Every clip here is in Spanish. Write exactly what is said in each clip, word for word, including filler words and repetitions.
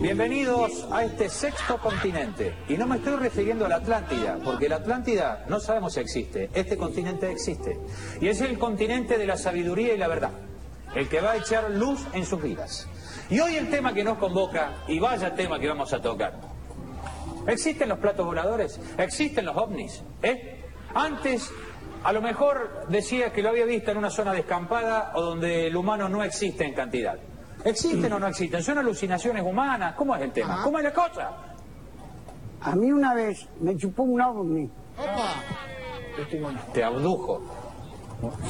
Bienvenidos a este sexto continente. Y no me estoy refiriendo a la Atlántida, porque la Atlántida no sabemos si existe. Este continente existe. Y es el continente de la sabiduría y la verdad, el que va a echar luz en sus vidas. Y hoy el tema que nos convoca, y vaya tema que vamos a tocar. ¿Existen los platos voladores? ¿Existen los ovnis? ¿Eh? Antes, a lo mejor decía que lo había visto en una zona descampada o donde el humano no existe en cantidad. ¿Existen o no existen? ¿Son alucinaciones humanas? ¿Cómo es el tema? Ajá. ¿Cómo es la cosa? A mí una vez me chupó un ovni. ¡Opa! Te abdujo.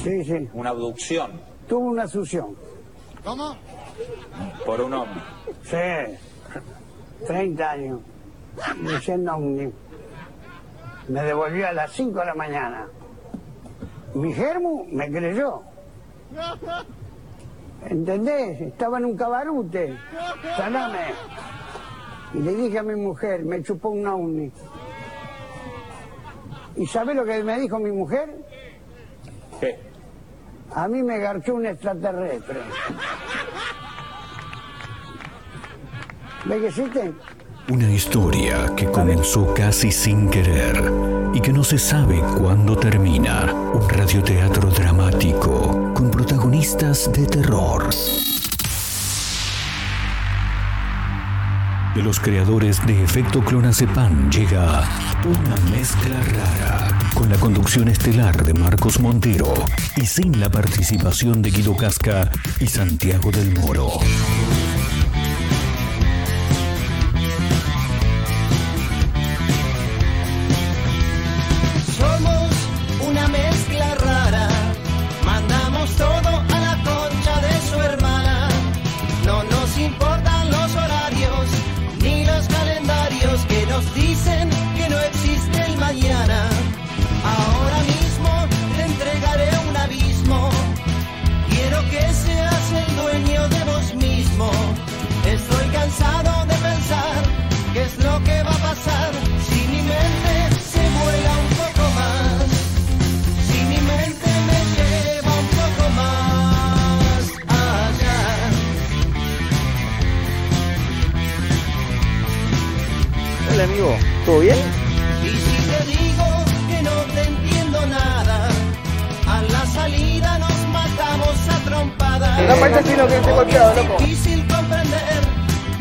Sí, sí. Una abducción. Tuvo una succión. ¿Cómo? Por un ovni. Sí. treinta años. Diciendo ovni. Me devolvió a las cinco de la mañana. Mi germo me creyó. ¿Entendés? Estaba en un cabarute. Salame. Y le dije a mi mujer, me chupó un ovni. ¿Y sabés lo que me dijo mi mujer? ¿Qué? A mí me garchó un extraterrestre. ¿Ves que existe? Una historia que comenzó casi sin querer y que no se sabe cuándo termina. Un radioteatro dramático con protagonistas de terror. De los creadores de Efecto Clonazepam llega una mezcla rara, con la conducción estelar de Marcos Montero y sin la participación de Guido Casca y Santiago del Moro. ¿Todo bien? Y si te digo que no te entiendo nada, a la salida nos matamos a trompadas. No parece sino que esté golpeado, loco. Es difícil comprender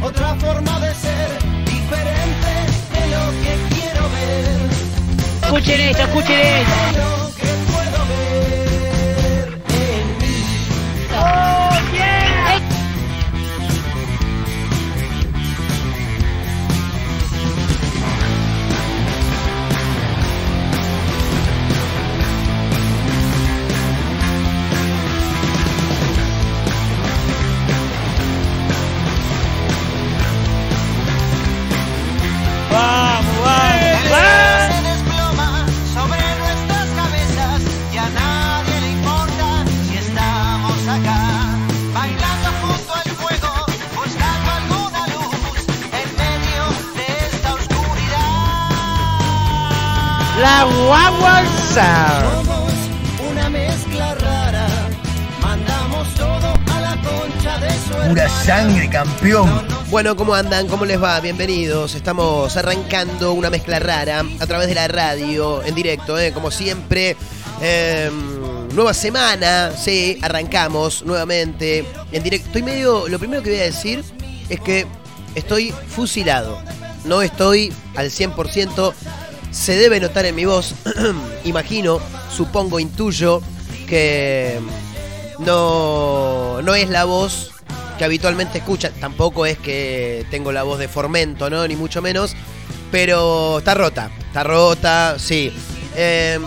otra forma de ser diferente de lo que quiero ver. Escuchen esto, escuchen esto. Lo que puedo ver en mí. ¡Oh, yeah! Somos una mezcla rara, mandamos todo a la concha de su hermana. Pura sangre, campeón. Bueno, ¿cómo andan? ¿Cómo les va? Bienvenidos. Estamos arrancando una mezcla rara a través de la radio, en directo, ¿eh? Como siempre. Eh, nueva semana, sí, arrancamos nuevamente en directo. Estoy medio. Lo primero que voy a decir es que estoy fusilado. No estoy al cien por ciento. Se debe notar en mi voz, imagino, supongo, intuyo, que no, no es la voz que habitualmente escucha. Tampoco es que tengo la voz de Formento, ¿no? Ni mucho menos, pero está rota, está rota, sí. Eh,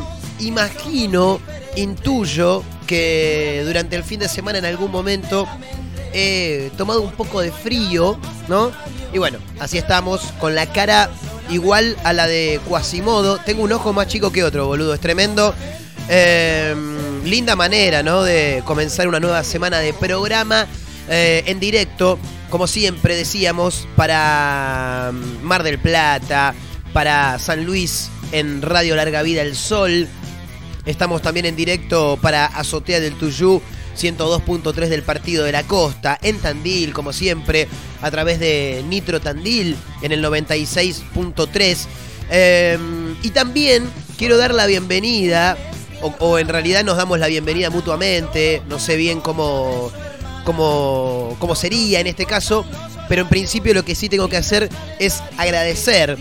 imagino, intuyo que durante el fin de semana en algún momento he tomado un poco de frío, ¿no? Y bueno, así estamos, con la cara igual a la de Quasimodo. Tengo un ojo más chico que otro, boludo, es tremendo. Eh, linda manera, ¿no? De comenzar una nueva semana de programa eh, en directo, como siempre decíamos, para Mar del Plata, para San Luis en Radio Larga Vida El Sol. Estamos también en directo para Azotea del Tuyú ciento dos punto tres del Partido de la Costa, en Tandil, como siempre, a través de Nitro Tandil, en el noventa y seis punto tres. Eh, y también quiero dar la bienvenida, o, o en realidad nos damos la bienvenida mutuamente, no sé bien cómo, cómo, cómo sería en este caso, pero en principio lo que sí tengo que hacer es agradecer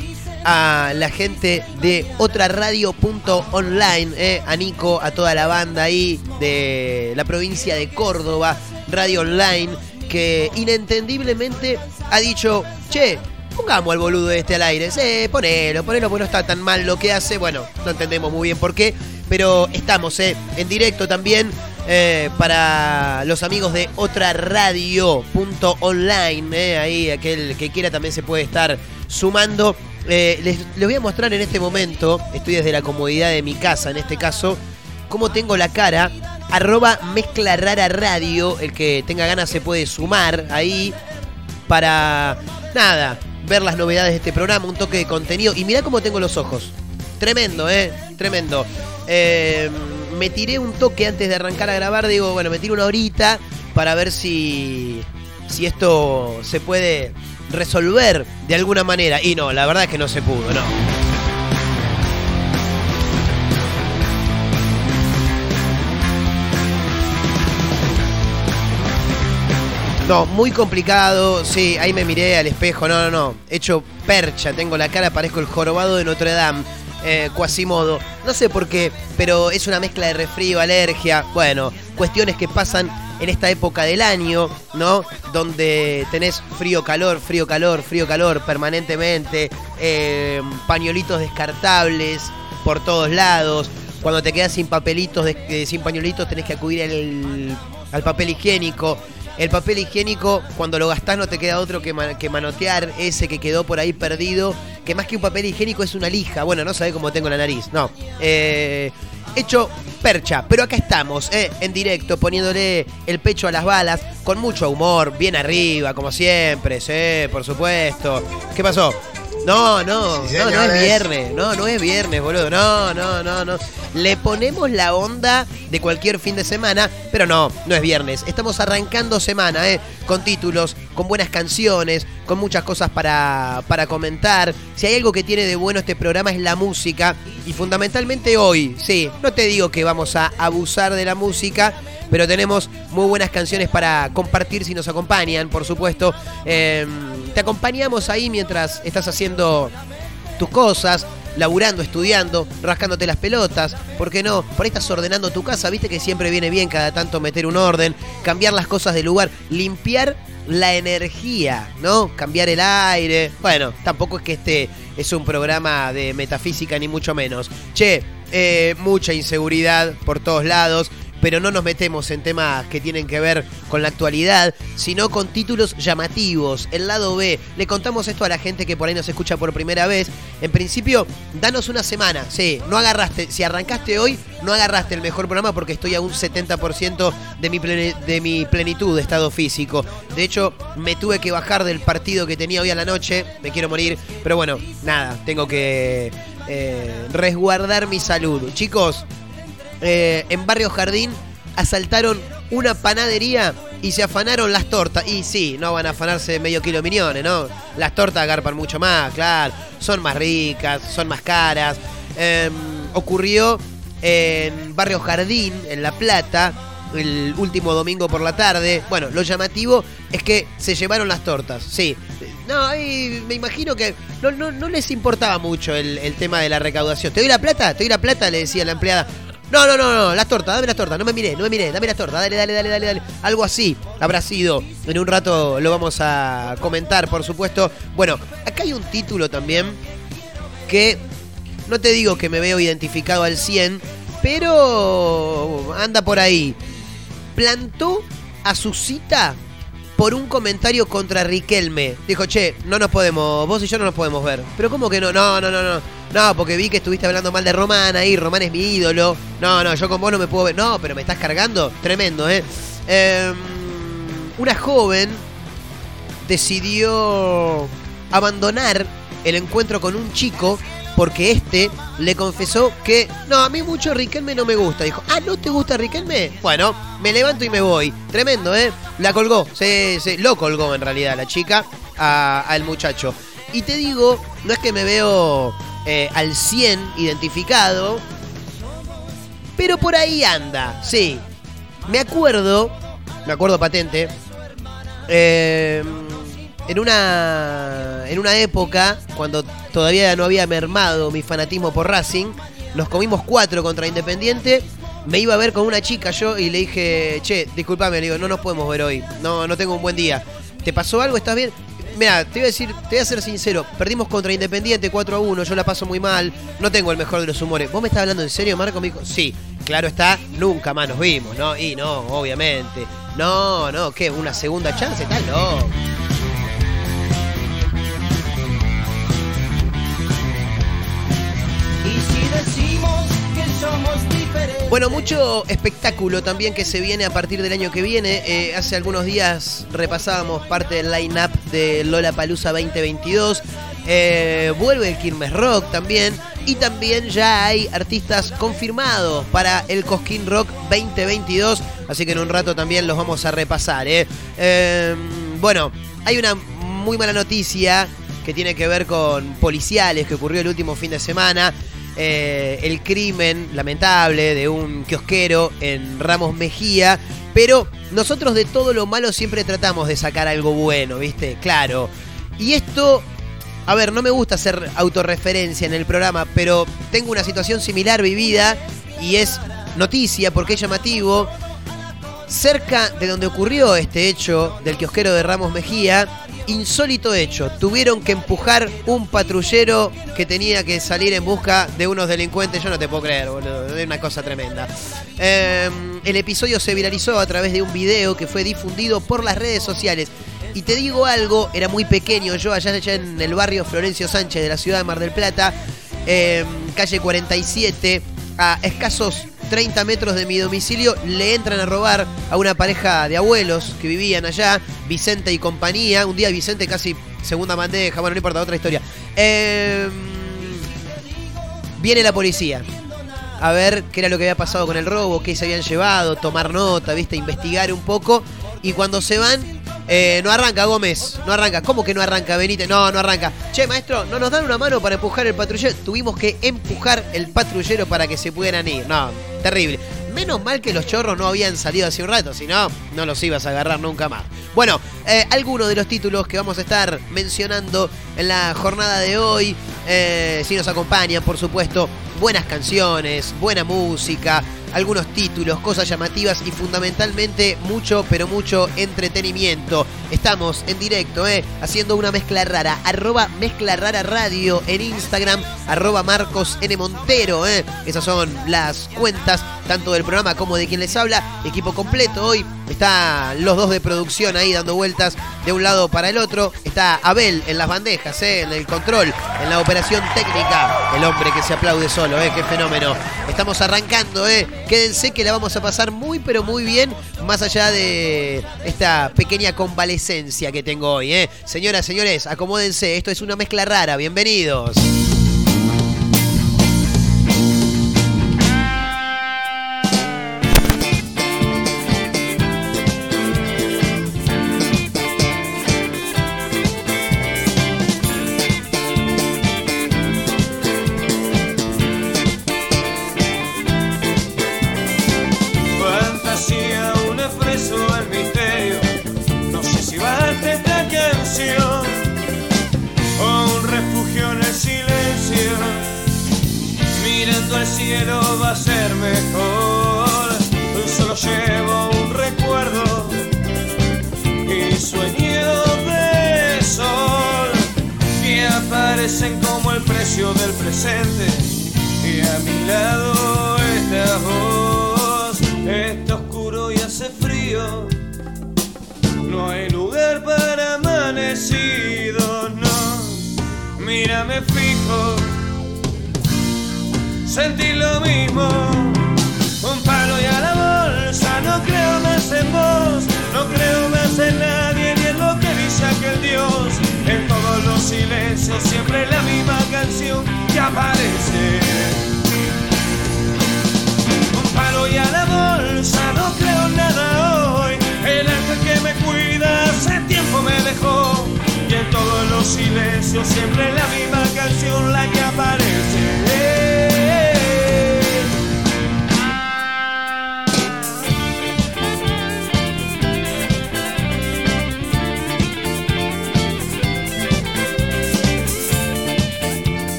a la gente de otra radio punto online, eh, a Nico, a toda la banda ahí de la provincia de Córdoba, Radio Online, que inentendiblemente ha dicho, che, pongamos al boludo este al aire, sí, ponelo, ponelo, porque no está tan mal lo que hace, bueno, no entendemos muy bien por qué, pero estamos eh, en directo también eh, para los amigos de otra radio punto online, eh, ahí aquel que quiera también se puede estar sumando. Eh, les, les voy a mostrar en este momento, estoy desde la comodidad de mi casa en este caso, cómo tengo la cara, arroba mezcla rara radio, el que tenga ganas se puede sumar ahí para, nada, ver las novedades de este programa, un toque de contenido. Y mirá cómo tengo los ojos, tremendo, eh, tremendo. Eh, me tiré un toque antes de arrancar a grabar, digo, bueno, me tiro una horita para ver si, si esto se puede resolver de alguna manera. Y no, la verdad es que no se pudo, no. No, muy complicado, sí, ahí me miré al espejo, no, no, no. Hecho percha, tengo la cara, parezco el jorobado de Notre Dame, eh, Quasimodo. No sé por qué, pero es una mezcla de resfrío, alergia, bueno, cuestiones que pasan en esta época del año, ¿no? Donde tenés frío, calor, frío, calor, frío, calor permanentemente, eh, pañuelitos descartables por todos lados. Cuando te quedas sin papelitos, eh, sin pañuelitos, tenés que acudir al, al papel higiénico. El papel higiénico, cuando lo gastás, no te queda otro que, man, que manotear ese que quedó por ahí perdido, que más que un papel higiénico es una lija. Bueno, no sabés cómo tengo la nariz, no. Eh... Hecho percha, pero acá estamos, eh, en directo, poniéndole el pecho a las balas, con mucho humor, bien arriba, como siempre, sí, por supuesto. ¿Qué pasó? No, no, sí, no, no es viernes, no, no es viernes, boludo, no, no, no, no. Le ponemos la onda de cualquier fin de semana, pero no, no es viernes. Estamos arrancando semana, eh, con títulos, con buenas canciones, con muchas cosas para, para comentar. Si hay algo que tiene de bueno este programa es la música, y fundamentalmente hoy, sí, no te digo que vamos a abusar de la música, pero tenemos muy buenas canciones para compartir si nos acompañan, por supuesto. Eh, te acompañamos ahí mientras estás haciendo tus cosas, laburando, estudiando, rascándote las pelotas, ¿por qué no? Por ahí estás ordenando tu casa, viste que siempre viene bien cada tanto meter un orden, cambiar las cosas de lugar, limpiar la energía, ¿no? Cambiar el aire. Bueno, tampoco es que este es un programa de metafísica ni mucho menos. Che, eh, mucha inseguridad por todos lados, pero no nos metemos en temas que tienen que ver con la actualidad, sino con títulos llamativos. El lado B, le contamos esto a la gente que por ahí nos escucha por primera vez. En principio, danos una semana. Sí, no agarraste, si arrancaste hoy, no agarraste el mejor programa porque estoy a un setenta por ciento de mi, plen- de mi plenitud de estado físico. De hecho, me tuve que bajar del partido que tenía hoy a la noche. Me quiero morir, pero bueno, nada, tengo que eh, resguardar mi salud. Chicos, Eh, en Barrio Jardín asaltaron una panadería y se afanaron las tortas. Y sí, no van a afanarse medio kilo de miñones, ¿no? Las tortas agarpan mucho más, claro. Son más ricas, son más caras. Eh, ocurrió en Barrio Jardín, en La Plata, el último domingo por la tarde. Bueno, lo llamativo es que se llevaron las tortas, sí. No, y me imagino que no, no, no les importaba mucho el, el tema de la recaudación. ¿Te doy la plata? ¿Te doy la plata? Le decía la empleada. No, no, no, no, las tortas, dame las tortas, no me miré, no me miré, dame las tortas, dale, dale, dale, dale, dale. Algo así habrá sido. En un rato lo vamos a comentar, por supuesto. Bueno, acá hay un título también que no te digo que me veo identificado al cien, pero anda por ahí. Plantó a su cita por un comentario contra Riquelme. Dijo, che, no nos podemos, vos y yo no nos podemos ver. Pero ¿cómo que no? No, no, no, no. No, porque vi que estuviste hablando mal de Román ahí, Román es mi ídolo. No, no, yo con vos no me puedo ver. No, pero me estás cargando. Tremendo, ¿eh? eh una joven decidió abandonar el encuentro con un chico porque este le confesó que no, a mí mucho Riquelme no me gusta. Dijo, ah, ¿no te gusta Riquelme? Bueno, me levanto y me voy. Tremendo, ¿eh? La colgó, se, se lo colgó en realidad la chica a, al muchacho. Y te digo, no es que me veo eh, al cien identificado, pero por ahí anda, sí. Me acuerdo, me acuerdo patente, eh, en una en una época, cuando todavía no había mermado mi fanatismo por Racing, nos comimos cuatro contra Independiente, me iba a ver con una chica yo y le dije, che, disculpame, le digo, no nos podemos ver hoy, no, no tengo un buen día. ¿Te pasó algo? ¿Estás bien? Mira, te voy a decir, te voy a ser sincero, perdimos contra Independiente cuatro a uno, yo la paso muy mal, no tengo el mejor de los humores. ¿Vos me estás hablando en serio, Marco? Me dijo, sí, claro está, nunca más nos vimos, ¿no? Y no, obviamente. No, no, ¿qué? ¿Una segunda chance? Tal, no. Y si decimos que somos diferentes. Bueno, mucho espectáculo también que se viene a partir del año que viene. Eh, hace algunos días repasábamos parte del line-up de Lollapalooza veinte veintidós. Eh, vuelve el Quilmes Rock también. Y también ya hay artistas confirmados para el Cosquín Rock veinte veintidós. Así que en un rato también los vamos a repasar. ¿eh? Eh, bueno, hay una muy mala noticia que tiene que ver con policiales que ocurrió el último fin de semana. Eh, el crimen lamentable de un kiosquero en Ramos Mejía. Pero nosotros de todo lo malo siempre tratamos de sacar algo bueno, ¿viste? Claro. Y esto... A ver, no me gusta hacer autorreferencia en el programa, pero tengo una situación similar vivida y es noticia porque es llamativo. Cerca de donde ocurrió este hecho del kiosquero de Ramos Mejía, insólito hecho, tuvieron que empujar un patrullero que tenía que salir en busca de unos delincuentes. Yo no te puedo creer, boludo, es una cosa tremenda. Eh, el episodio se viralizó a través de un video que fue difundido por las redes sociales. Y te digo algo, era muy pequeño yo, allá en el barrio Florencio Sánchez de la ciudad de Mar del Plata, eh, calle cuarenta y siete, a escasos treinta metros de mi domicilio, le entran a robar a una pareja de abuelos que vivían allá, Vicente y compañía. Un día Vicente casi segunda bandeja, bueno, no importa, otra historia. Eh, viene la policía a ver qué era lo que había pasado con el robo, qué se habían llevado, tomar nota, viste, investigar un poco. Y cuando se van... Eh, no arranca Gómez, no arranca. ¿Cómo que no arranca Benítez? No, no arranca. Che, maestro, ¿no nos dan una mano para empujar el patrullero? Tuvimos que empujar el patrullero para que se pudieran ir. No, terrible. Menos mal que los chorros no habían salido hace un rato, si no, no los ibas a agarrar nunca más. Bueno, eh, algunos de los títulos que vamos a estar mencionando en la jornada de hoy, eh, si nos acompañan, por supuesto, buenas canciones, buena música, algunos títulos, cosas llamativas y fundamentalmente mucho, pero mucho entretenimiento. Estamos en directo, eh, haciendo una mezcla rara, arroba mezcla rara radio en Instagram, arroba Marcos N. Montero, eh. Esas son las cuentas, tanto del programa como de quien les habla. Equipo completo hoy, están los dos de producción ahí dando vueltas de un lado para el otro. Está Abel en las bandejas, eh, en el control, en la operación técnica. El hombre que se aplaude solo, eh, qué fenómeno. Estamos arrancando, eh. Quédense que la vamos a pasar muy pero muy bien, más allá de esta pequeña convalecencia que tengo hoy, ¿eh? Señoras, señores, acomódense, esto es una mezcla rara, bienvenidos. Siempre la misma canción. Ya para silencio, siempre la misma canción la que aparece.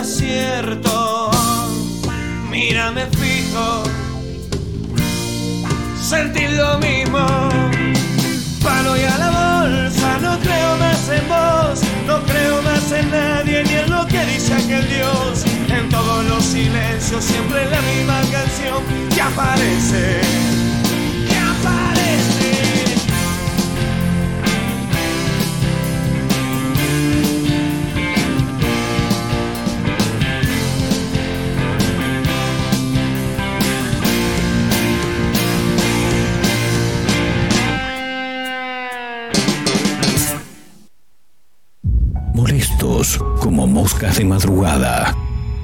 Acierto, mírame fijo, sentí lo mismo, palo y a la bolsa, no creo más en vos, no creo más en nadie, ni en lo que dice aquel Dios, en todos los silencios, siempre la misma canción que aparece, que aparece. Como moscas de madrugada,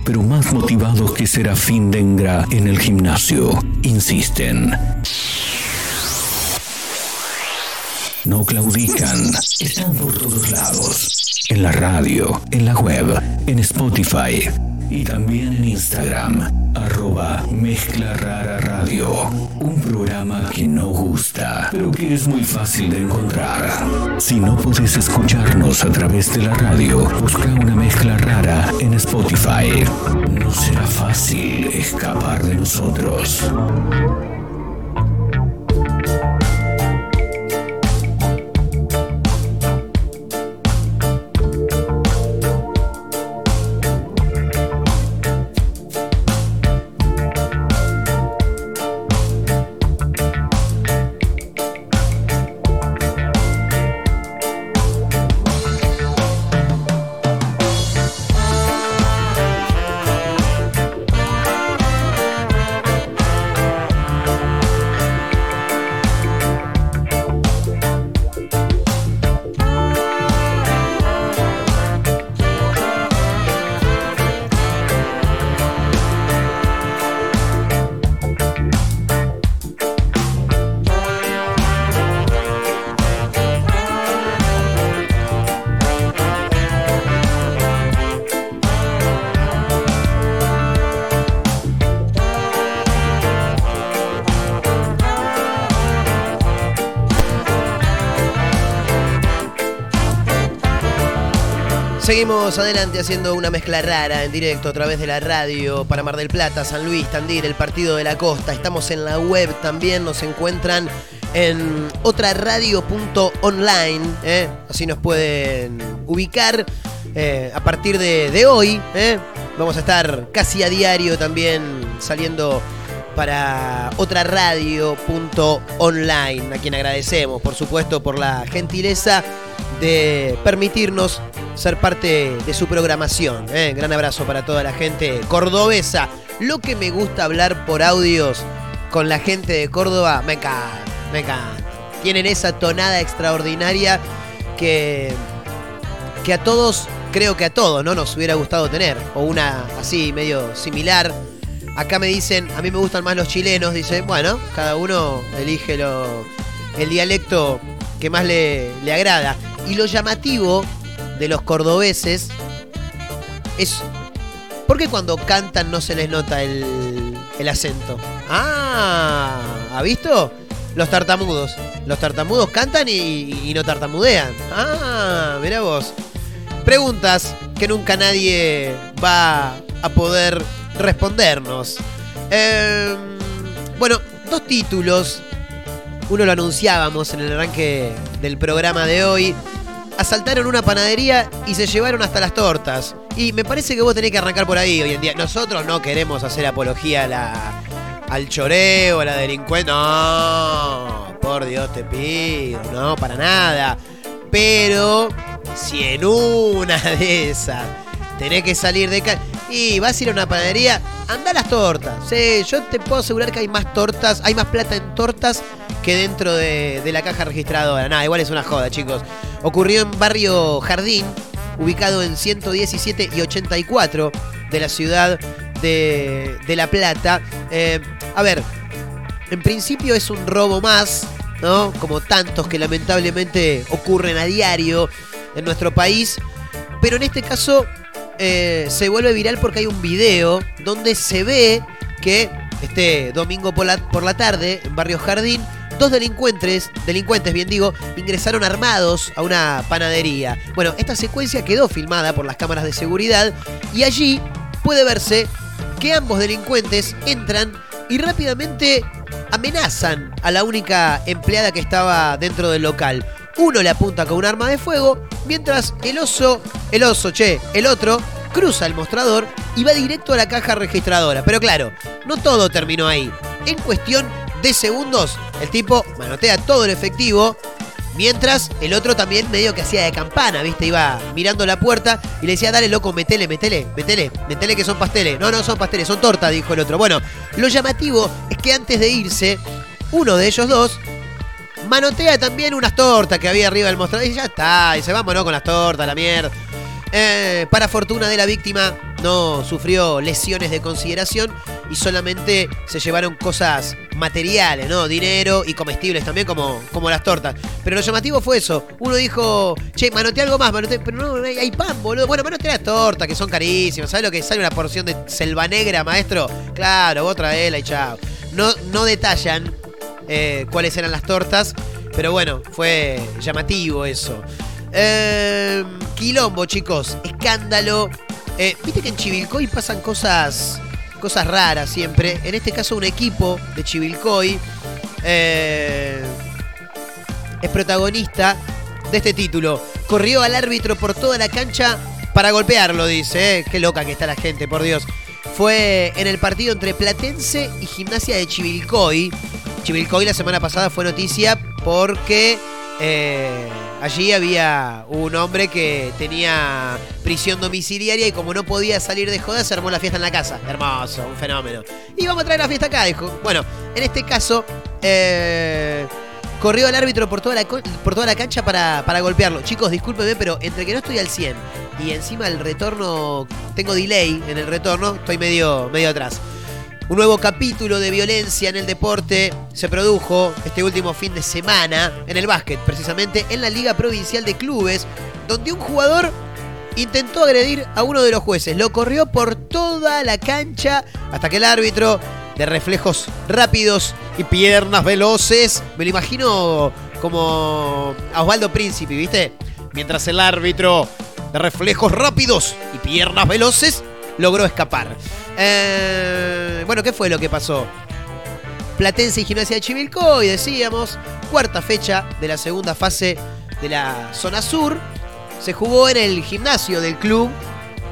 pero más motivados que Serafín Dengra en el gimnasio, insisten. No claudican, están por todos lados, en la radio, en la web, en Spotify y también en Instagram, arroba Mezcla Rara Radio, un programa que no gusta, pero que es muy fácil de encontrar. Si no podés escucharnos a través de la radio, busca una mezcla rara en Spotify. No será fácil escapar de nosotros. Seguimos adelante haciendo una mezcla rara en directo a través de la radio para Mar del Plata, San Luis, Tandil, el Partido de la Costa. Estamos en la web también, nos encuentran en otra radio punto online, ¿eh? Así nos pueden ubicar eh, a partir de, de hoy. ¿eh? Vamos a estar casi a diario también saliendo para otra radio punto online, a quien agradecemos, por supuesto, por la gentileza de permitirnos ser parte de su programación. ¿eh? Gran abrazo para toda la gente cordobesa. Lo que me gusta hablar por audios con la gente de Córdoba, me encanta, me encanta. Tienen esa tonada extraordinaria que, que a todos, creo que a todos, no nos hubiera gustado tener. O una así, medio similar. Acá me dicen, a mí me gustan más los chilenos. Dicen, bueno, cada uno elige lo, el dialecto que más le, le agrada. Y lo llamativo de los cordobeses es ¿por qué cuando cantan no se les nota el, el acento? Ah, ¿ha visto? Los tartamudos. Los tartamudos cantan y, y no tartamudean. Ah, mirá vos. Preguntas que nunca nadie va a poder respondernos. Eh, bueno, dos títulos uno lo anunciábamos en el arranque del programa de hoy, asaltaron una panadería y se llevaron hasta las tortas. Y me parece que vos tenés que arrancar por ahí hoy en día. Nosotros no queremos hacer apología a la, al choreo, a la delincuencia. No, por Dios te pido, no, para nada. Pero si en una de esas tenés que salir de casa y vas a ir a una panadería, anda a las tortas. Sí, yo te puedo asegurar que hay más tortas, hay más plata en tortas que dentro de, de la caja registradora. Nada, igual es una joda, chicos. Ocurrió en barrio Jardín, ubicado en ciento diecisiete y ochenta y cuatro de la ciudad de, de La Plata. Eh, a ver, en principio es un robo más, ¿no? Como tantos que lamentablemente ocurren a diario en nuestro país. Pero en este caso eh, se vuelve viral porque hay un video donde se ve que este domingo por la, por la tarde, en barrio Jardín, dos delincuentes, delincuentes bien digo, ingresaron armados a una panadería. Bueno, esta secuencia quedó filmada por las cámaras de seguridad y allí puede verse que ambos delincuentes entran y rápidamente amenazan a la única empleada que estaba dentro del local. Uno le apunta con un arma de fuego, mientras el oso, el oso, che, el otro, cruza el mostrador y va directo a la caja registradora. Pero claro, no todo terminó ahí. En cuestión de segundos, el tipo manotea todo el efectivo, mientras el otro también medio que hacía de campana, ¿viste? Iba mirando la puerta y le decía, dale loco, metele, metele, metele, metele que son pasteles. No, no son pasteles, son tortas, dijo el otro. Bueno, lo llamativo es que antes de irse, uno de ellos dos manotea también unas tortas que había arriba del mostrador y ya está, y se vámonos, ¿no?, con las tortas, la mierda. Eh, para fortuna de la víctima, no sufrió lesiones de consideración y solamente se llevaron cosas materiales, ¿no? Dinero y comestibles también, como, como las tortas. Pero lo llamativo fue eso. Uno dijo, che, manotea algo más, manotea, pero no, hay, hay pan, boludo. Bueno, manotea las tortas, que son carísimas. ¿Sabes lo que sale una porción de selva negra, maestro? Claro, vos traela y chao. No, no detallan eh, cuáles eran las tortas, pero bueno, fue llamativo eso. Eh, quilombo, chicos. Escándalo. Eh, Viste que en Chivilcoy pasan cosas cosas raras siempre. En este caso, un equipo de Chivilcoy eh, es protagonista de este título. Corrió al árbitro por toda la cancha para golpearlo, dice. Eh. Qué loca que está la gente, por Dios. Fue en el partido entre Platense y Gimnasia de Chivilcoy. Chivilcoy la semana pasada fue noticia porque eh, allí había un hombre que tenía prisión domiciliaria y como no podía salir de joda, se armó la fiesta en la casa. Hermoso, un fenómeno. Y vamos a traer la fiesta acá, dijo. Bueno, en este caso, eh, corrió el árbitro por toda la, por toda la cancha para, para golpearlo. Chicos, discúlpenme, pero entre que no estoy al cien y encima el retorno, tengo delay en el retorno, estoy medio, medio atrás. Un nuevo capítulo de violencia en el deporte se produjo este último fin de semana en el básquet, precisamente en la Liga Provincial de Clubes, donde un jugador intentó agredir a uno de los jueces. Lo corrió por toda la cancha hasta que el árbitro, de reflejos rápidos y piernas veloces, me lo imagino como a Osvaldo Príncipe, ¿viste? Mientras el árbitro, de reflejos rápidos y piernas veloces, logró escapar. Eh, bueno, ¿qué fue lo que pasó? Platense y Gimnasia de Chivilcoy, decíamos, cuarta fecha de la segunda fase de la zona sur. Se jugó en el gimnasio del club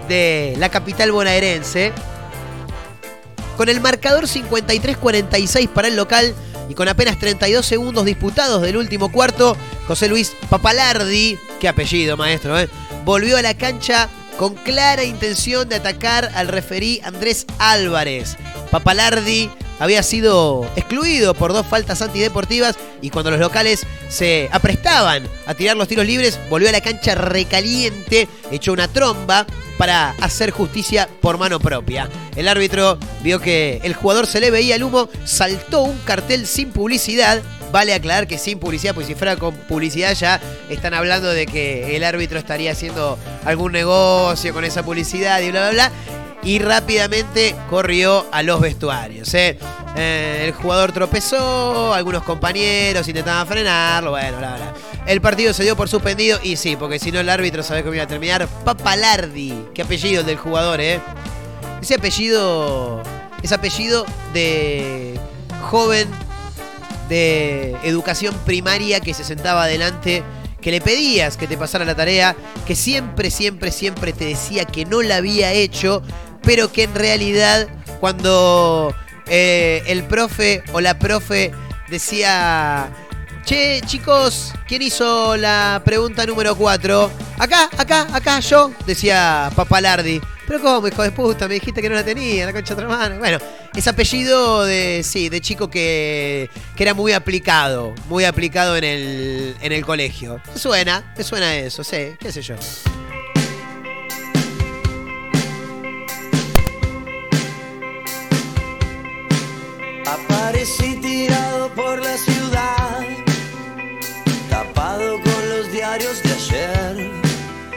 de la capital bonaerense, con el marcador cincuenta y tres cuarenta y seis para el local y con apenas treinta y dos segundos disputados del último cuarto. José Luis Papalardi, qué apellido, maestro, ¿eh?, volvió a la cancha con clara intención de atacar al referí Andrés Álvarez. Papalardi había sido excluido por dos faltas antideportivas y cuando los locales se aprestaban a tirar los tiros libres, volvió a la cancha recaliente, echó una tromba para hacer justicia por mano propia. El árbitro vio que el jugador se le veía el humo, saltó un cartel sin publicidad. Vale aclarar que sin publicidad, pues si fuera con publicidad ya están hablando de que el árbitro estaría haciendo algún negocio con esa publicidad y bla, bla, bla. Y rápidamente corrió a los vestuarios, ¿eh? Eh, el jugador tropezó, algunos compañeros intentaban frenarlo, bueno, bla, bla. El partido se dio por suspendido y sí, porque si no el árbitro, ¿sabés cómo iba a terminar? Papalardi, qué apellido el del jugador, ¿eh? Ese apellido, ese apellido de joven de educación primaria que se sentaba adelante, que le pedías que te pasara la tarea, que siempre, siempre, siempre te decía que no la había hecho, pero que en realidad cuando eh, el profe o la profe decía: che, chicos, ¿quién hizo la pregunta número cuatro? Acá, acá, acá, yo, decía Papalardi. Pero cómo, hijo de puta, me dijiste que no la tenía, la concha de tu hermano. Bueno, ese apellido de, sí, de chico que, que era muy aplicado, muy aplicado en el, en el colegio. ¿Te suena? ¿Te suena eso? Sí, qué sé yo. Aparecí tirado por la ciudad, tapado con los diarios de ayer,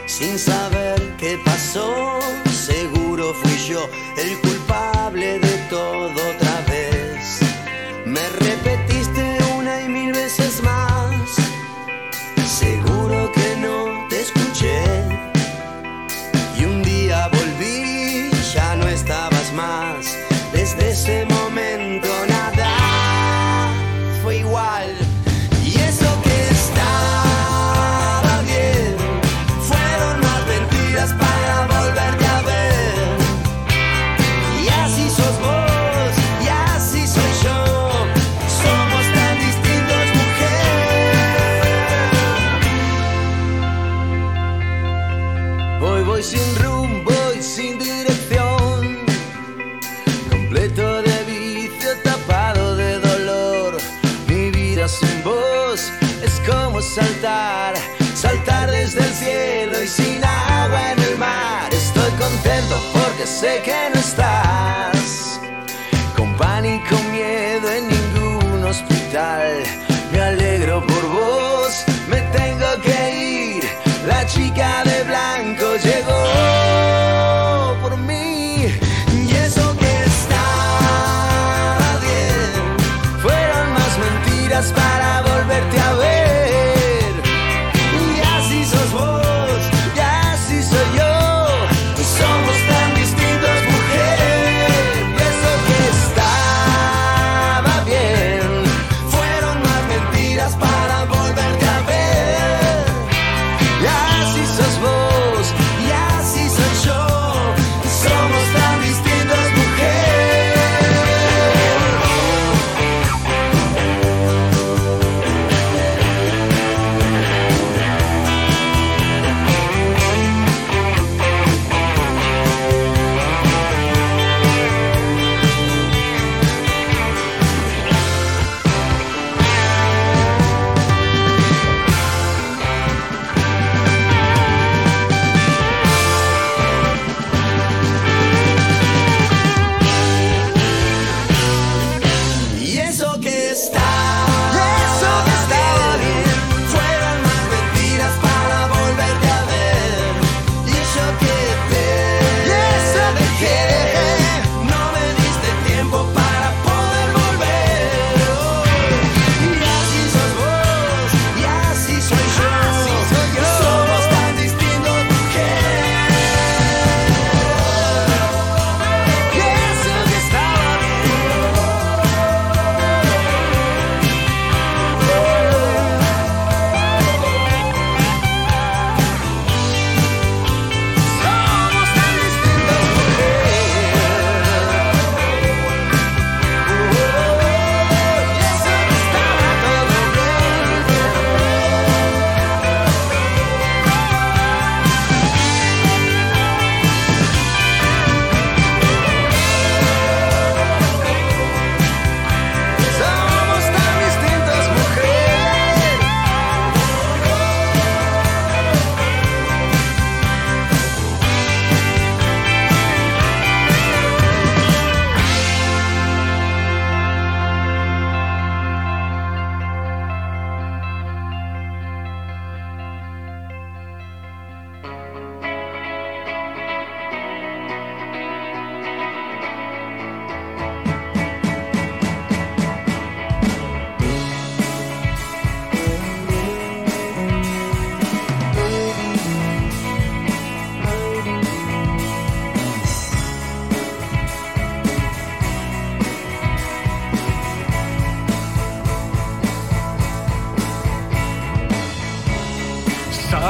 sin saber qué pasó, seguro fui yo el culpable de todo otra vez. Me repetiste una y mil veces más, seguro que no te escuché, y un día volví, ya no estabas más. Desde ese momento nada fue igual. Y eso que estaba bien fueron más mentiras para volverte a ver. Y así sos vos, y así soy yo, somos tan distintos, mujer. Hoy voy sin rumbo y sin dirección, completo de vicio, tapado de dolor. Mi vida sin vos es como saltar, saltar desde el cielo y sin agua en el mar. Estoy contento porque sé que no estás, con pánico, miedo en ningún hospital. Me alegro por vos, me tengo que ir. La chica de blanco llegó por mí. Y eso que para volverte a ver, y así sos vos, y así soy yo, somos tan distintos, mujer. Y eso que estaba bien fueron más mentiras para volverte a ver, y así sos vos, y así soy yo, somos tan distintos, mujer.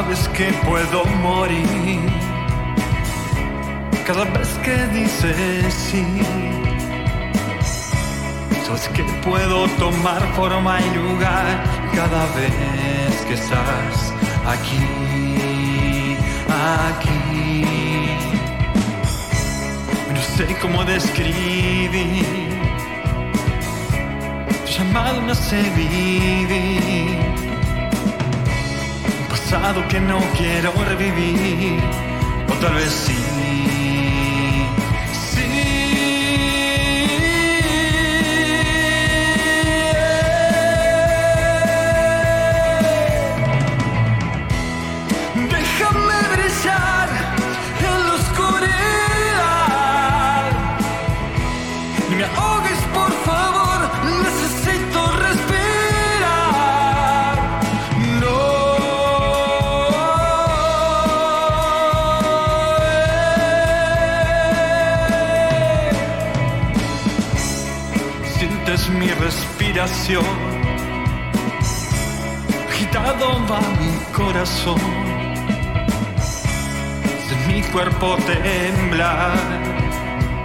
sabes que puedo morir cada vez que dices sí. Sabes que puedo tomar forma y lugar cada vez que estás aquí, aquí. No sé cómo describir tu llamado, no sé vivir un pasado que no quiero revivir, o tal vez sí. Mi respiración, agitado va mi corazón, de mi cuerpo tembla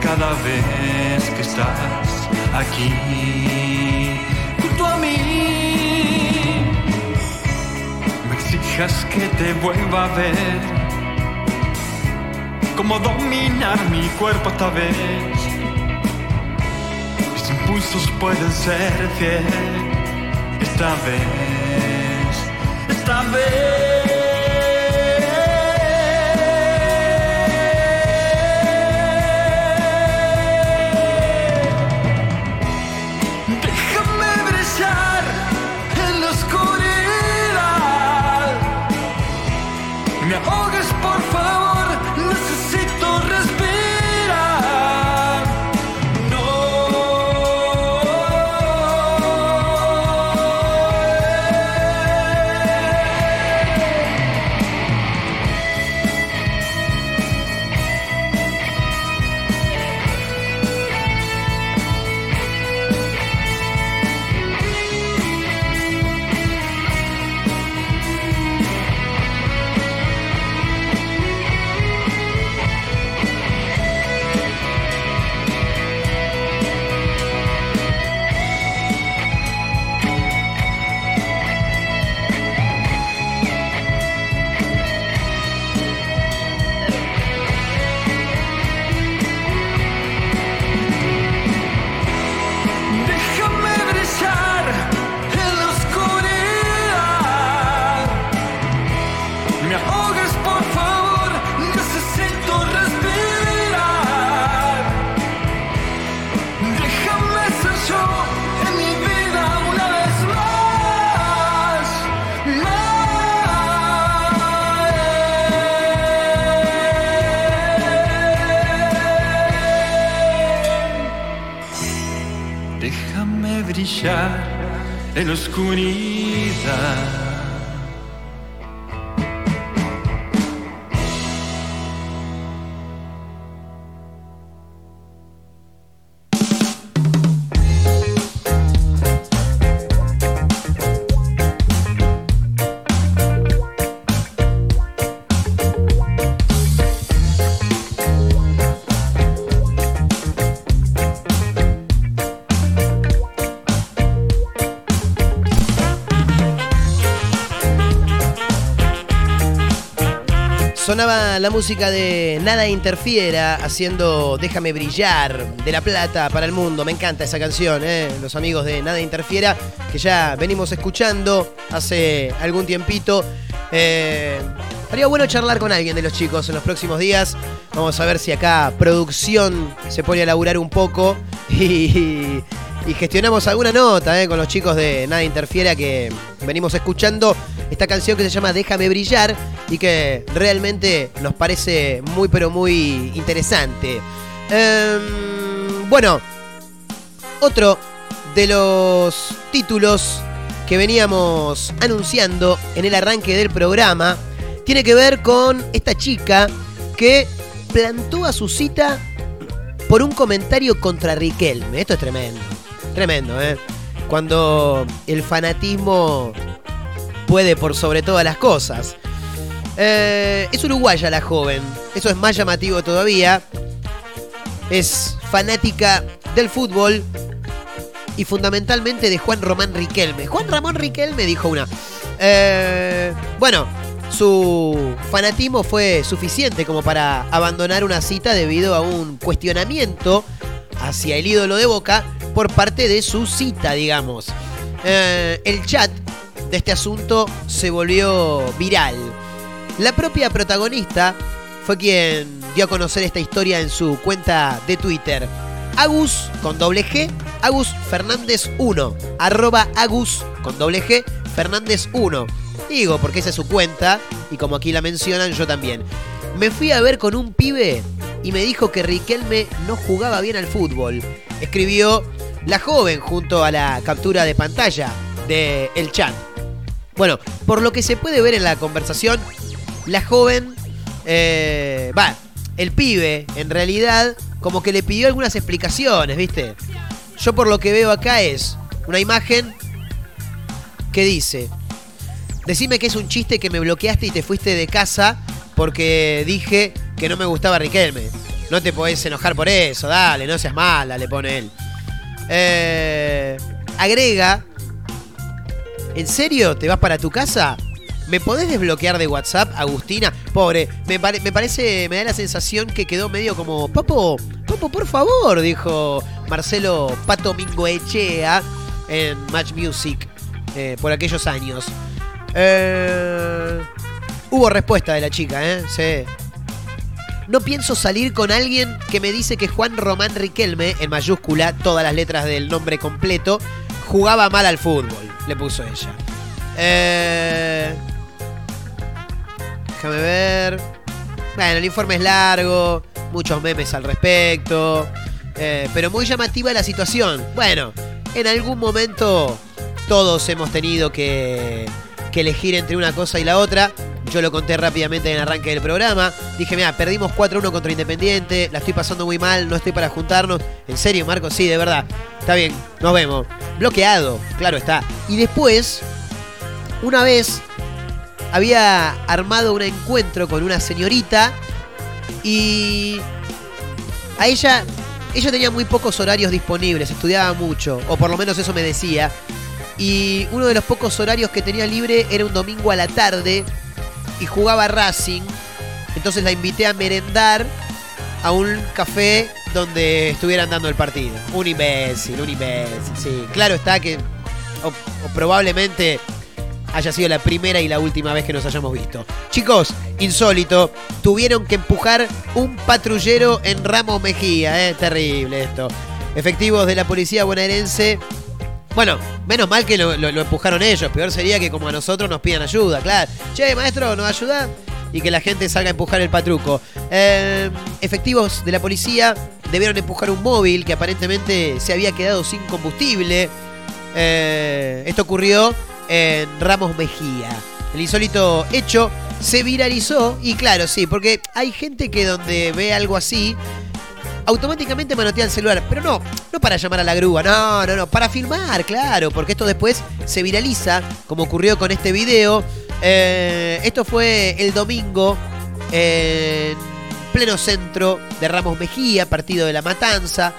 cada vez que estás aquí junto a mí. Me exijas que te vuelva a ver, cómo dominar mi cuerpo esta vez. Impulsos pueden ser fiel esta vez, esta vez. En la oscuridad. Sonaba la música de Nada Interfiera haciendo Déjame Brillar, de La Plata para el mundo. Me encanta esa canción, ¿eh? Los amigos de Nada Interfiera, que ya venimos escuchando hace algún tiempito. Eh, estaría bueno charlar con alguien de los chicos en los próximos días. Vamos a ver si acá producción se pone a laburar un poco y, y gestionamos alguna nota, ¿eh? Con los chicos de Nada Interfiera, que venimos escuchando esta canción que se llama Déjame Brillar y que realmente nos parece muy pero muy interesante. Eh, bueno, otro de los títulos que veníamos anunciando en el arranque del programa tiene que ver con esta chica que plantó a su cita por un comentario contra Riquelme. Esto es tremendo, tremendo, ¿eh? Cuando el fanatismo puede por sobre todas las cosas. Eh, es uruguaya la joven, eso es más llamativo todavía. Es fanática del fútbol y fundamentalmente de Juan Román Riquelme. Juan Ramón Riquelme, dijo una. Eh, bueno, su fanatismo fue suficiente como para abandonar una cita debido a un cuestionamiento hacia el ídolo de Boca por parte de su cita, digamos. Eh, el chat de este asunto se volvió viral. La propia protagonista fue quien dio a conocer esta historia en su cuenta de Twitter. Agus, con doble G, Agus Fernández uno, arroba Agus, con doble G, Fernández uno. Digo, porque esa es su cuenta, y como aquí la mencionan, yo también. Me fui a ver con un pibe y me dijo que Riquelme no jugaba bien al fútbol, escribió la joven junto a la captura de pantalla de el chat. Bueno, por lo que se puede ver en la conversación, la joven, eh, va, el pibe, en realidad, como que le pidió algunas explicaciones, ¿viste? Yo por lo que veo acá es una imagen que dice: decime que es un chiste que me bloqueaste y te fuiste de casa porque dije que no me gustaba Riquelme. No te podés enojar por eso, dale, no seas mala, le pone él. Eh, agrega: ¿en serio te vas para tu casa? ¿Me podés desbloquear de WhatsApp, Agustina? Pobre, me, pare, me parece, me da la sensación que quedó medio como... Papo, Papo, por favor, dijo Marcelo Pato Mingoechea en Match Music eh, por aquellos años. Eh, hubo respuesta de la chica, ¿eh? Sí. No pienso salir con alguien que me dice que Juan Román Riquelme, en mayúscula, todas las letras del nombre completo, jugaba mal al fútbol, le puso ella. Eh... Déjame ver. Bueno, el informe es largo, muchos memes al respecto, eh, pero muy llamativa la situación. Bueno, en algún momento todos hemos tenido que, que elegir entre una cosa y la otra. Yo lo conté rápidamente en el arranque del programa. Dije, mira, perdimos cuatro uno contra Independiente, la estoy pasando muy mal, no estoy para juntarnos. ¿En serio, Marcos? Sí, de verdad. Está bien, nos vemos. Bloqueado, claro está. Y después, una vez había armado un encuentro con una señorita y a ella, ella tenía muy pocos horarios disponibles, estudiaba mucho, o por lo menos eso me decía. Y uno de los pocos horarios que tenía libre era un domingo a la tarde y jugaba Racing. Entonces la invité a merendar a un café donde estuvieran dando el partido. Un imbécil, un imbécil, sí. Claro está que o, o probablemente haya sido la primera y la última vez que nos hayamos visto. Chicos, insólito, tuvieron que empujar un patrullero en Ramos Mejía, ¿eh? Terrible esto. Efectivos de la policía bonaerense. Bueno, menos mal que lo, lo, lo empujaron ellos. Peor sería que como a nosotros nos pidan ayuda, claro. Che, maestro, ¿nos ayuda? Y que la gente salga a empujar el patruco. Eh, efectivos de la policía debieron empujar un móvil que aparentemente se había quedado sin combustible. Eh, esto ocurrió en Ramos Mejía. El insólito hecho se viralizó y claro, sí, porque hay gente que donde ve algo así automáticamente manotea el celular, pero no, no para llamar a la grúa, no, no, no, para filmar, claro, porque esto después se viraliza, como ocurrió con este video. Eh, esto fue el domingo eh, en pleno centro de Ramos Mejía, partido de La Matanza.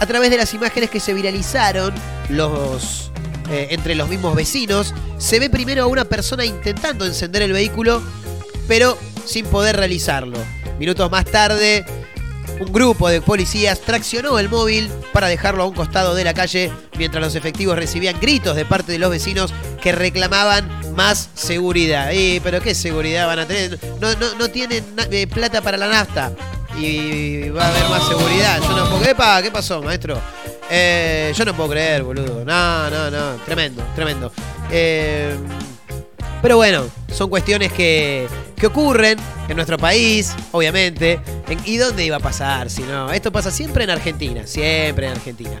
A través de las imágenes que se viralizaron, los... Eh, entre los mismos vecinos, se ve primero a una persona intentando encender el vehículo, pero sin poder realizarlo. Minutos más tarde, un grupo de policías traccionó el móvil para dejarlo a un costado de la calle, mientras los efectivos recibían gritos de parte de los vecinos que reclamaban más seguridad. Eh, pero qué seguridad van a tener, no, no, no tienen eh, plata para la nafta y va a haber más seguridad. Yo no puedo... ¡Epa! ¿Qué pasó, maestro? Eh, yo no puedo creer, boludo. No, no, no. Tremendo, tremendo. Eh, pero bueno, son cuestiones que, que ocurren en nuestro país, obviamente. ¿Y dónde iba a pasar si no? Esto pasa siempre en Argentina, siempre en Argentina.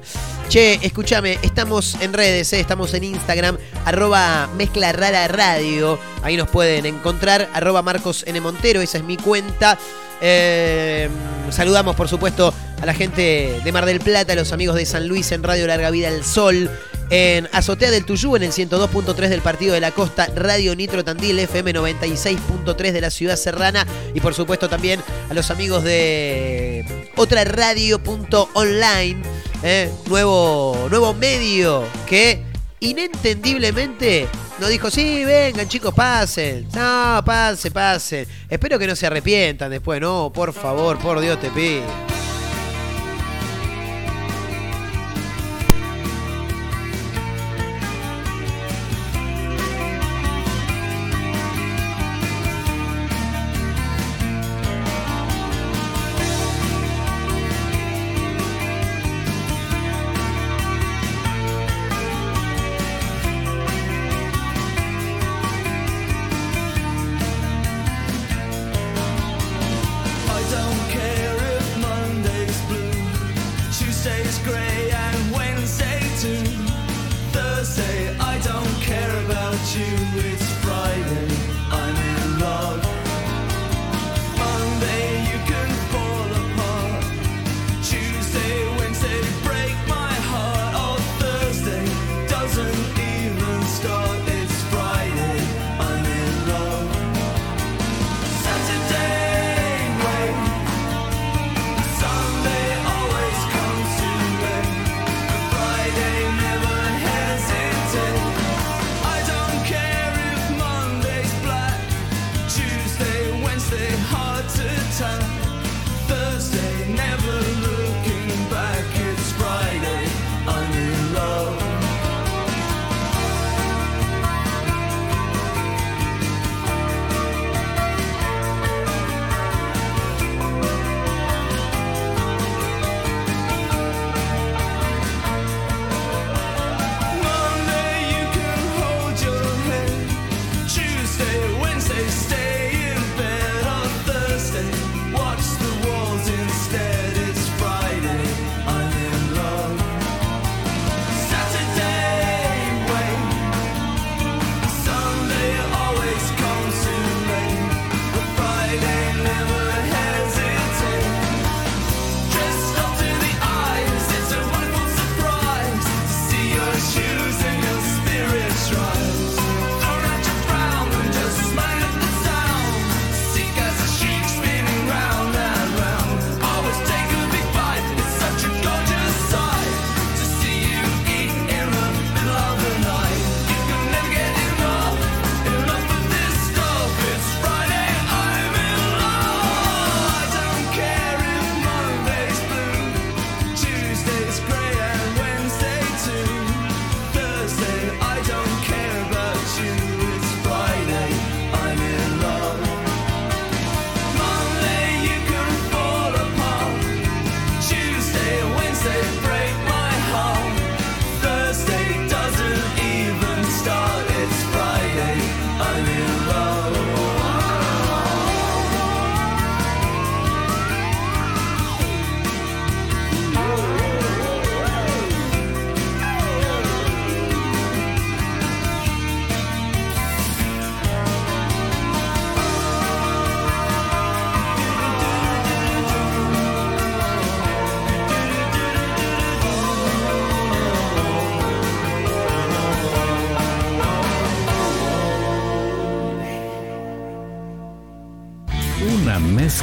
Che, escúchame, estamos en redes, ¿eh? Estamos en Instagram, arroba Mezcla Rara Radio. Ahí nos pueden encontrar, arroba Marcos N. Montero, esa es mi cuenta. Eh, saludamos por supuesto a la gente de Mar del Plata, a los amigos de San Luis en Radio Larga Vida El Sol, en Azotea del Tuyú, en el ciento dos punto tres del Partido de la Costa, Radio Nitro Tandil, F M noventa y seis punto tres de la Ciudad Serrana, y por supuesto también a los amigos de Otra Radio punto online, eh, nuevo, nuevo medio que inentendiblemente nos dijo, sí, vengan chicos, pasen, no, pasen, pasen, espero que no se arrepientan después, no, por favor, por Dios te pido.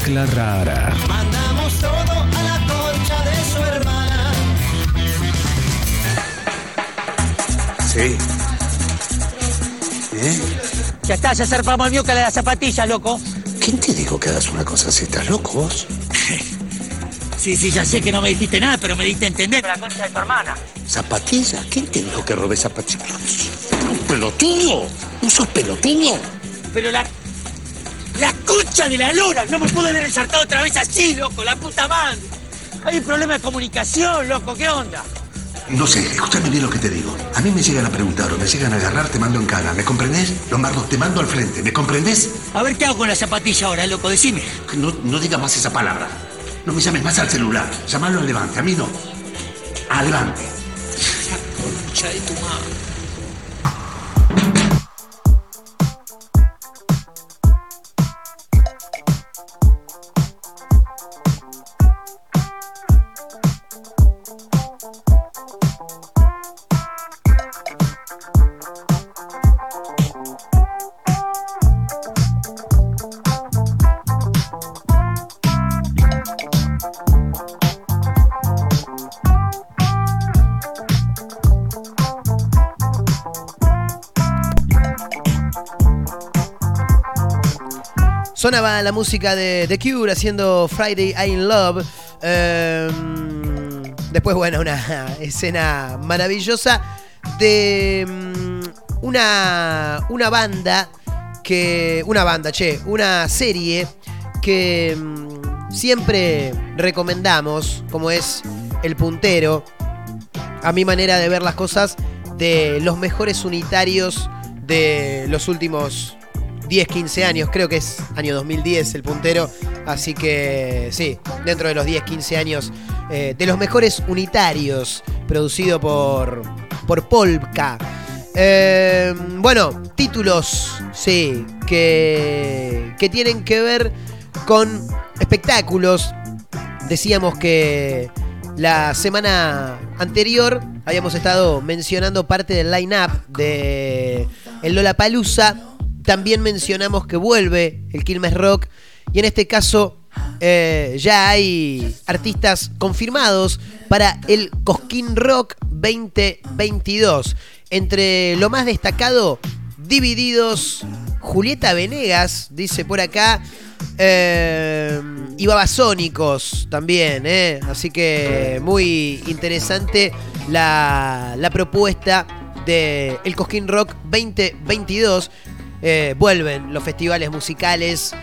La rara. Mandamos todo a la concha de su hermana. Sí. ¿Eh? Ya está, ya zarpamos el mío que la de las zapatillas, loco. ¿Quién te dijo que hagas una cosa así? ¿Estás loco vos? Sí, sí, ya sé que no me dijiste nada, pero me diste a entender. La concha de tu hermana. ¿Zapatillas? ¿Quién te dijo que robé zapatillas? ¡Un pelotudo! ¿No sos pelotudo? Pero la... ¡Concha de la lora! No me pude haber ensartado otra vez así, loco, la puta madre. Hay un problema de comunicación, loco, ¿qué onda? No sé, escúchame bien lo que te digo. A mí me llegan a preguntar o me llegan a agarrar, te mando en cara. ¿Me comprendés? Lombardo, te mando al frente, ¿me comprendés? A ver, ¿qué hago con la zapatilla ahora, loco? Decime. No, no digas más esa palabra. No me llames más al celular. Llámalo al Levante, a mí no. Al Levante. La concha de tu madre. Sonaba la música de The Cure haciendo Friday I'm in Love. Eh, después, bueno, una escena maravillosa de una, una banda que... Una banda, che, una serie que siempre recomendamos, como es El Puntero, a mi manera de ver las cosas, de los mejores unitarios de los últimos diez, quince años. Creo que es año dos mil diez El Puntero, así que sí, dentro de los diez, quince años, eh, de los mejores unitarios, producido por, por Polka. Eh, bueno, títulos, sí, que, que tienen que ver con espectáculos. Decíamos que la semana anterior habíamos estado mencionando parte del line-up de el Lollapalooza. También mencionamos que vuelve el Quilmes Rock. Y en este caso eh, ya hay artistas confirmados para el Cosquín Rock veinte veintidós. Entre lo más destacado, Divididos, Julieta Venegas, dice por acá, eh, y Babasónicos también. Eh. Así que muy interesante la, la propuesta de el Cosquín Rock veinte veintidós. Eh, vuelven los festivales musicales,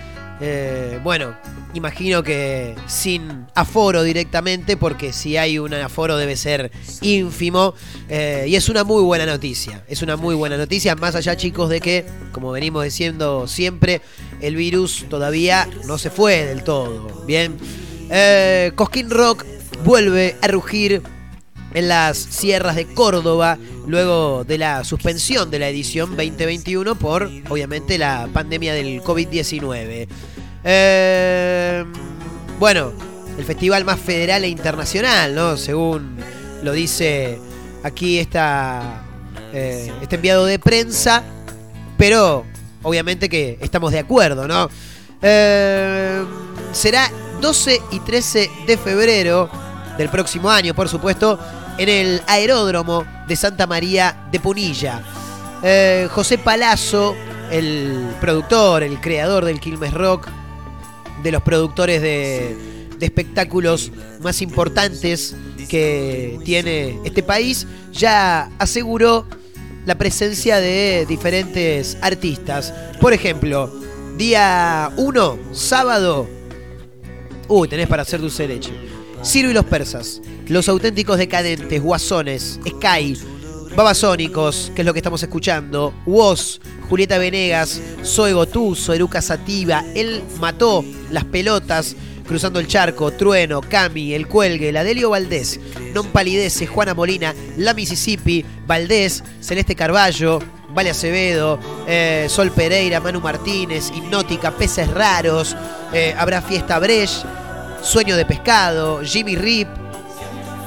eh, bueno, imagino que sin aforo directamente, porque si hay un aforo debe ser ínfimo, eh, y es una muy buena noticia, es una muy buena noticia, más allá, chicos, de que, como venimos diciendo siempre, el virus todavía no se fue del todo, ¿bien? Eh, Cosquín Rock vuelve a rugir en las sierras de Córdoba, luego de la suspensión de la edición veinte veintiuno por, obviamente, la pandemia del covid diecinueve. Eh, bueno, el festival más federal e internacional, ¿no? Según lo dice aquí esta, eh, este enviado de prensa, pero obviamente que estamos de acuerdo, ¿no? Eh, será doce y trece de febrero del próximo año, por supuesto, en el aeródromo de Santa María de Punilla. Eh, José Palazzo, el productor, el creador del Quilmes Rock, de los productores de, de espectáculos más importantes que tiene este país, ya aseguró la presencia de diferentes artistas. Por ejemplo, día uno, sábado, uy, tenés para hacer dulce de leche, Ciro y los Persas, Los Auténticos Decadentes, Guasones, Sky, Babasónicos, que es lo que estamos escuchando, Wos, Julieta Venegas, Zoe Gotú, Eruca Sativa, El Mató, Las Pelotas, Cruzando el Charco, Trueno, Cami, El Cuelgue, La Delio Valdés, Non Palidece, Juana Molina, La Mississippi, Valdés, Celeste Carballo, Vale Acevedo, eh, Sol Pereira, Manu Martínez, Hipnótica, Peces Raros, eh, Habrá Fiesta Brecht, Sueño de Pescado, Jimmy Rip,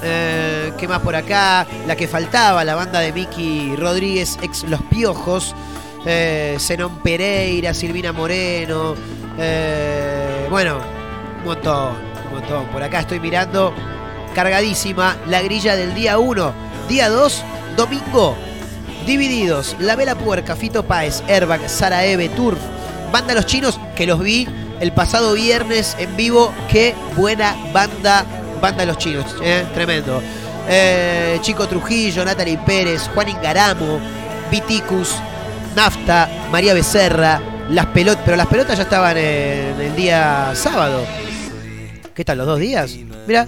eh, ¿qué más por acá? La que faltaba, la banda de Miki Rodríguez, ex Los Piojos, eh, Zenón Pereira, Silvina Moreno, eh, bueno, un montón, un montón. Por acá estoy mirando, cargadísima, la grilla del día uno. Día dos, domingo, Divididos, La Vela Puerca, Fito Páez, Airbag, Sara Eve, Turf, banda Los Chinos, que los vi el pasado viernes en vivo. Qué buena banda, banda Los Chinos, ¿eh? Tremendo. Eh, Chico Trujillo, Natalie Pérez, Juan Ingaramo, Viticus, Nafta, María Becerra, Las Pelotas, pero Las Pelotas ya estaban en el día sábado. ¿Qué tal los dos días? Mirá,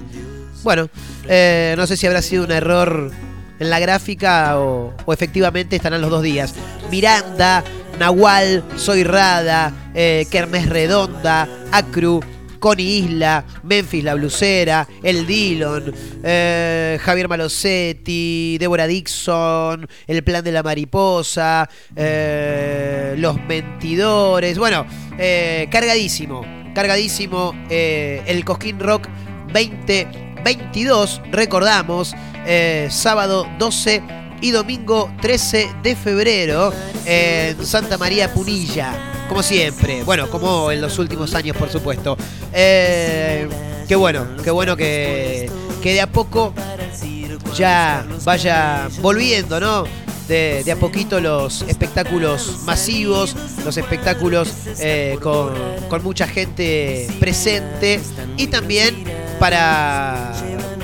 bueno, eh, no sé si habrá sido un error en la gráfica o, o efectivamente estarán los dos días. Miranda, Nahual, Soy Rada, eh, Kermés Redonda, Acru, Connie Isla, Memphis La Blusera, El Dillon, eh, Javier Malosetti, Débora Dixon, El Plan de la Mariposa, eh, Los Mentidores. Bueno, eh, cargadísimo, cargadísimo eh, el Cosquín Rock veinte veintidós, recordamos, eh, sábado doce y domingo trece de febrero en Santa María Punilla, como siempre, bueno, como en los últimos años, por supuesto. Eh, qué bueno, qué bueno que, que de a poco ya vaya volviendo, ¿no? de, de a poquito los espectáculos masivos, los espectáculos eh, con, con mucha gente presente, y también para,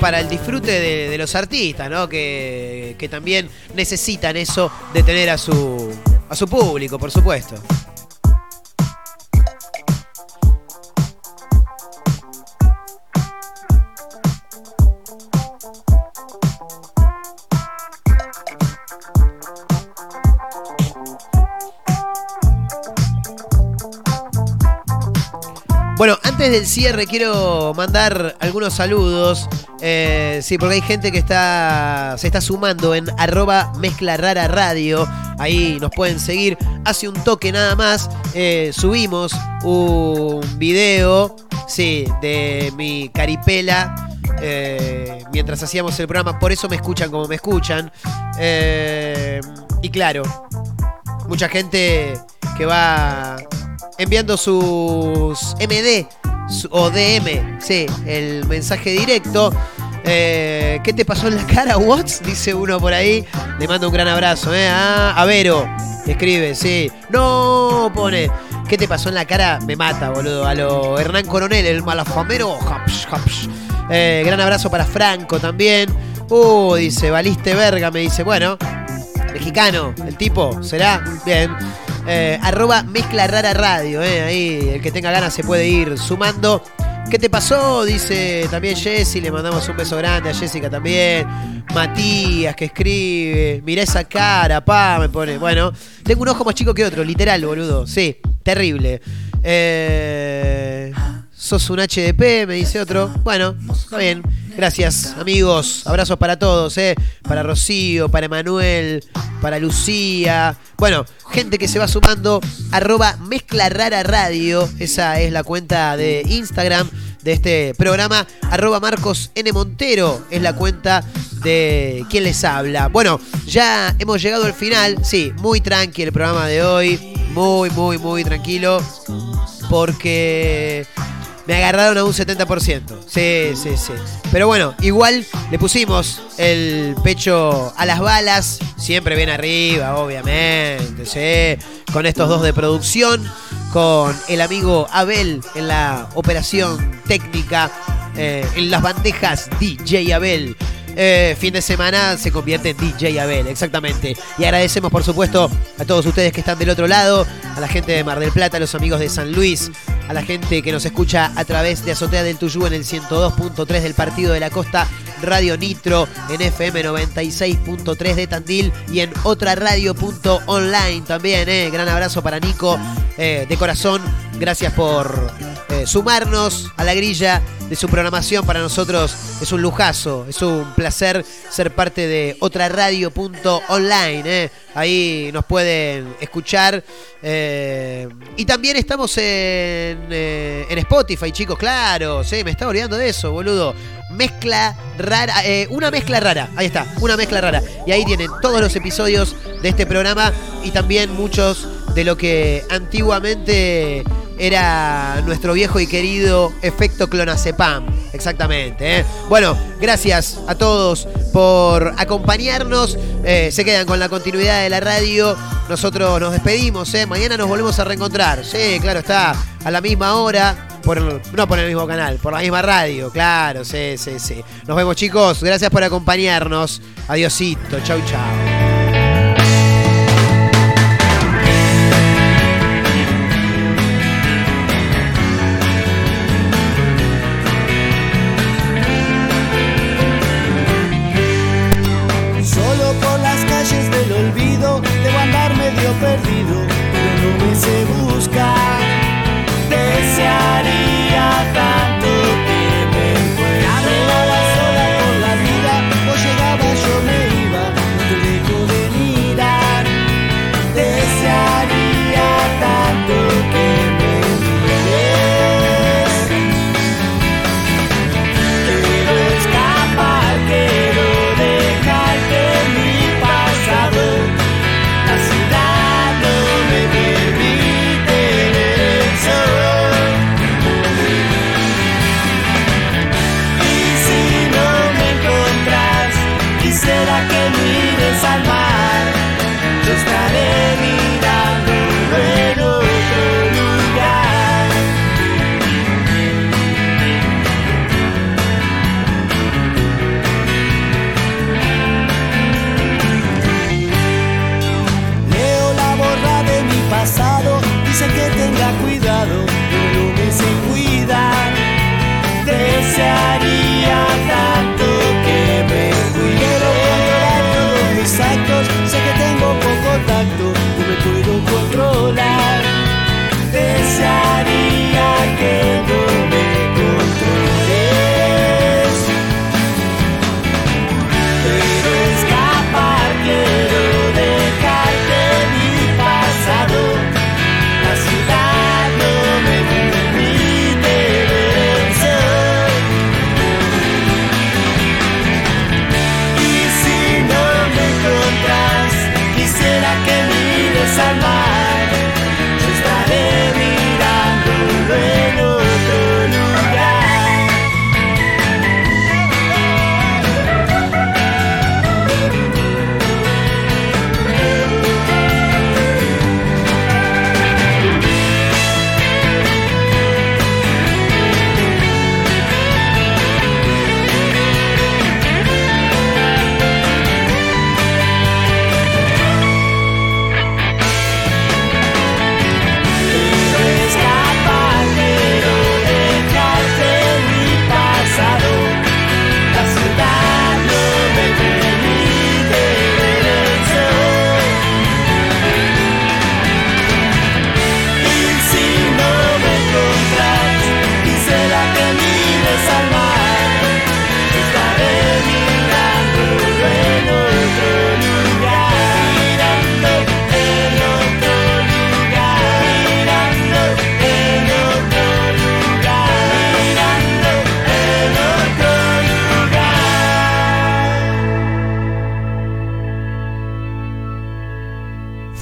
para el disfrute de, de los artistas, ¿no? Que, que también necesitan eso de tener a su, a su público, por supuesto. Bueno, antes del cierre quiero mandar algunos saludos, eh, sí, porque hay gente que está se está sumando en arroba mezcla rara radio, ahí nos pueden seguir. Hace un toque nada más eh, subimos un video, sí, de mi caripela eh, mientras hacíamos el programa, por eso me escuchan como me escuchan, eh, y claro, mucha gente que va enviando sus M D su, o D M, sí, el mensaje directo. Eh, ¿Qué te pasó en la cara, Wos? Dice uno por ahí. Le mando un gran abrazo, ¿eh? Ah, a Vero, escribe, sí. No, pone. ¿Qué te pasó en la cara? Me mata, boludo. A lo Hernán Coronel, el malafamero. Japs, japs. Eh, gran abrazo para Franco también. Uh, dice, valiste verga, me dice. Bueno, mexicano, el tipo, ¿será? Bien. Eh, arroba mezcla rara radio, eh, ahí el que tenga ganas se puede ir sumando. ¿Qué te pasó? Dice también Jessy, le mandamos un beso grande a Jessica también. Matías que escribe, mirá esa cara, pa, me pone. Bueno, tengo un ojo más chico que otro, literal, boludo, sí, terrible. Eh, sos un H D P, me dice otro. Bueno, está bien. Gracias, amigos. Abrazos para todos, ¿eh? Para Rocío, para Manuel, para Lucía. Bueno, gente que se va sumando. Arroba Mezcla Rara Radio. Esa es la cuenta de Instagram de este programa. Arroba Marcos N. Montero es la cuenta de quien les habla. Bueno, ya hemos llegado al final. Sí, muy tranqui el programa de hoy. Muy, muy, muy tranquilo. Porque me agarraron a un setenta por ciento. Sí, sí, sí. Pero bueno, igual le pusimos el pecho a las balas. Siempre bien arriba, obviamente. Sí. Con estos dos de producción. Con el amigo Abel en la operación técnica. Eh, en las bandejas, D J Abel. Eh, fin de semana se convierte en D J Abel, exactamente. Y agradecemos, por supuesto, a todos ustedes que están del otro lado, a la gente de Mar del Plata, a los amigos de San Luis, a la gente que nos escucha a través de Azotea del Tuyú en el ciento dos punto tres del Partido de la Costa, Radio Nitro en F M noventa y seis punto tres de Tandil y en otra radio punto online también, eh. Gran abrazo para Nico, eh, de corazón. Gracias por eh, sumarnos a la grilla de su programación. Para nosotros es un lujazo, es un placer ser parte de otra radio punto online, eh. Ahí nos pueden escuchar, eh, y también estamos en, eh, en Spotify, chicos, claro, sí, me estaba olvidando de eso, boludo. Mezcla rara, eh, una mezcla rara, ahí está, una mezcla rara. Y ahí tienen todos los episodios de este programa y también muchos de lo que antiguamente era nuestro viejo y querido Efecto Clonazepam. Exactamente, ¿eh? Bueno, gracias a todos por acompañarnos. Eh, se quedan con la continuidad de la radio. Nosotros nos despedimos, ¿eh? Mañana nos volvemos a reencontrar. Sí, claro, está a la misma hora. Por, no por el mismo canal, por la misma radio. Claro, sí, sí, sí. Nos vemos, chicos. Gracias por acompañarnos. Adiosito. Chau, chau. Sola por la vida, o llegaba yo me iba, no te digo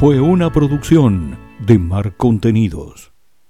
fue una producción de Mar Contenidos.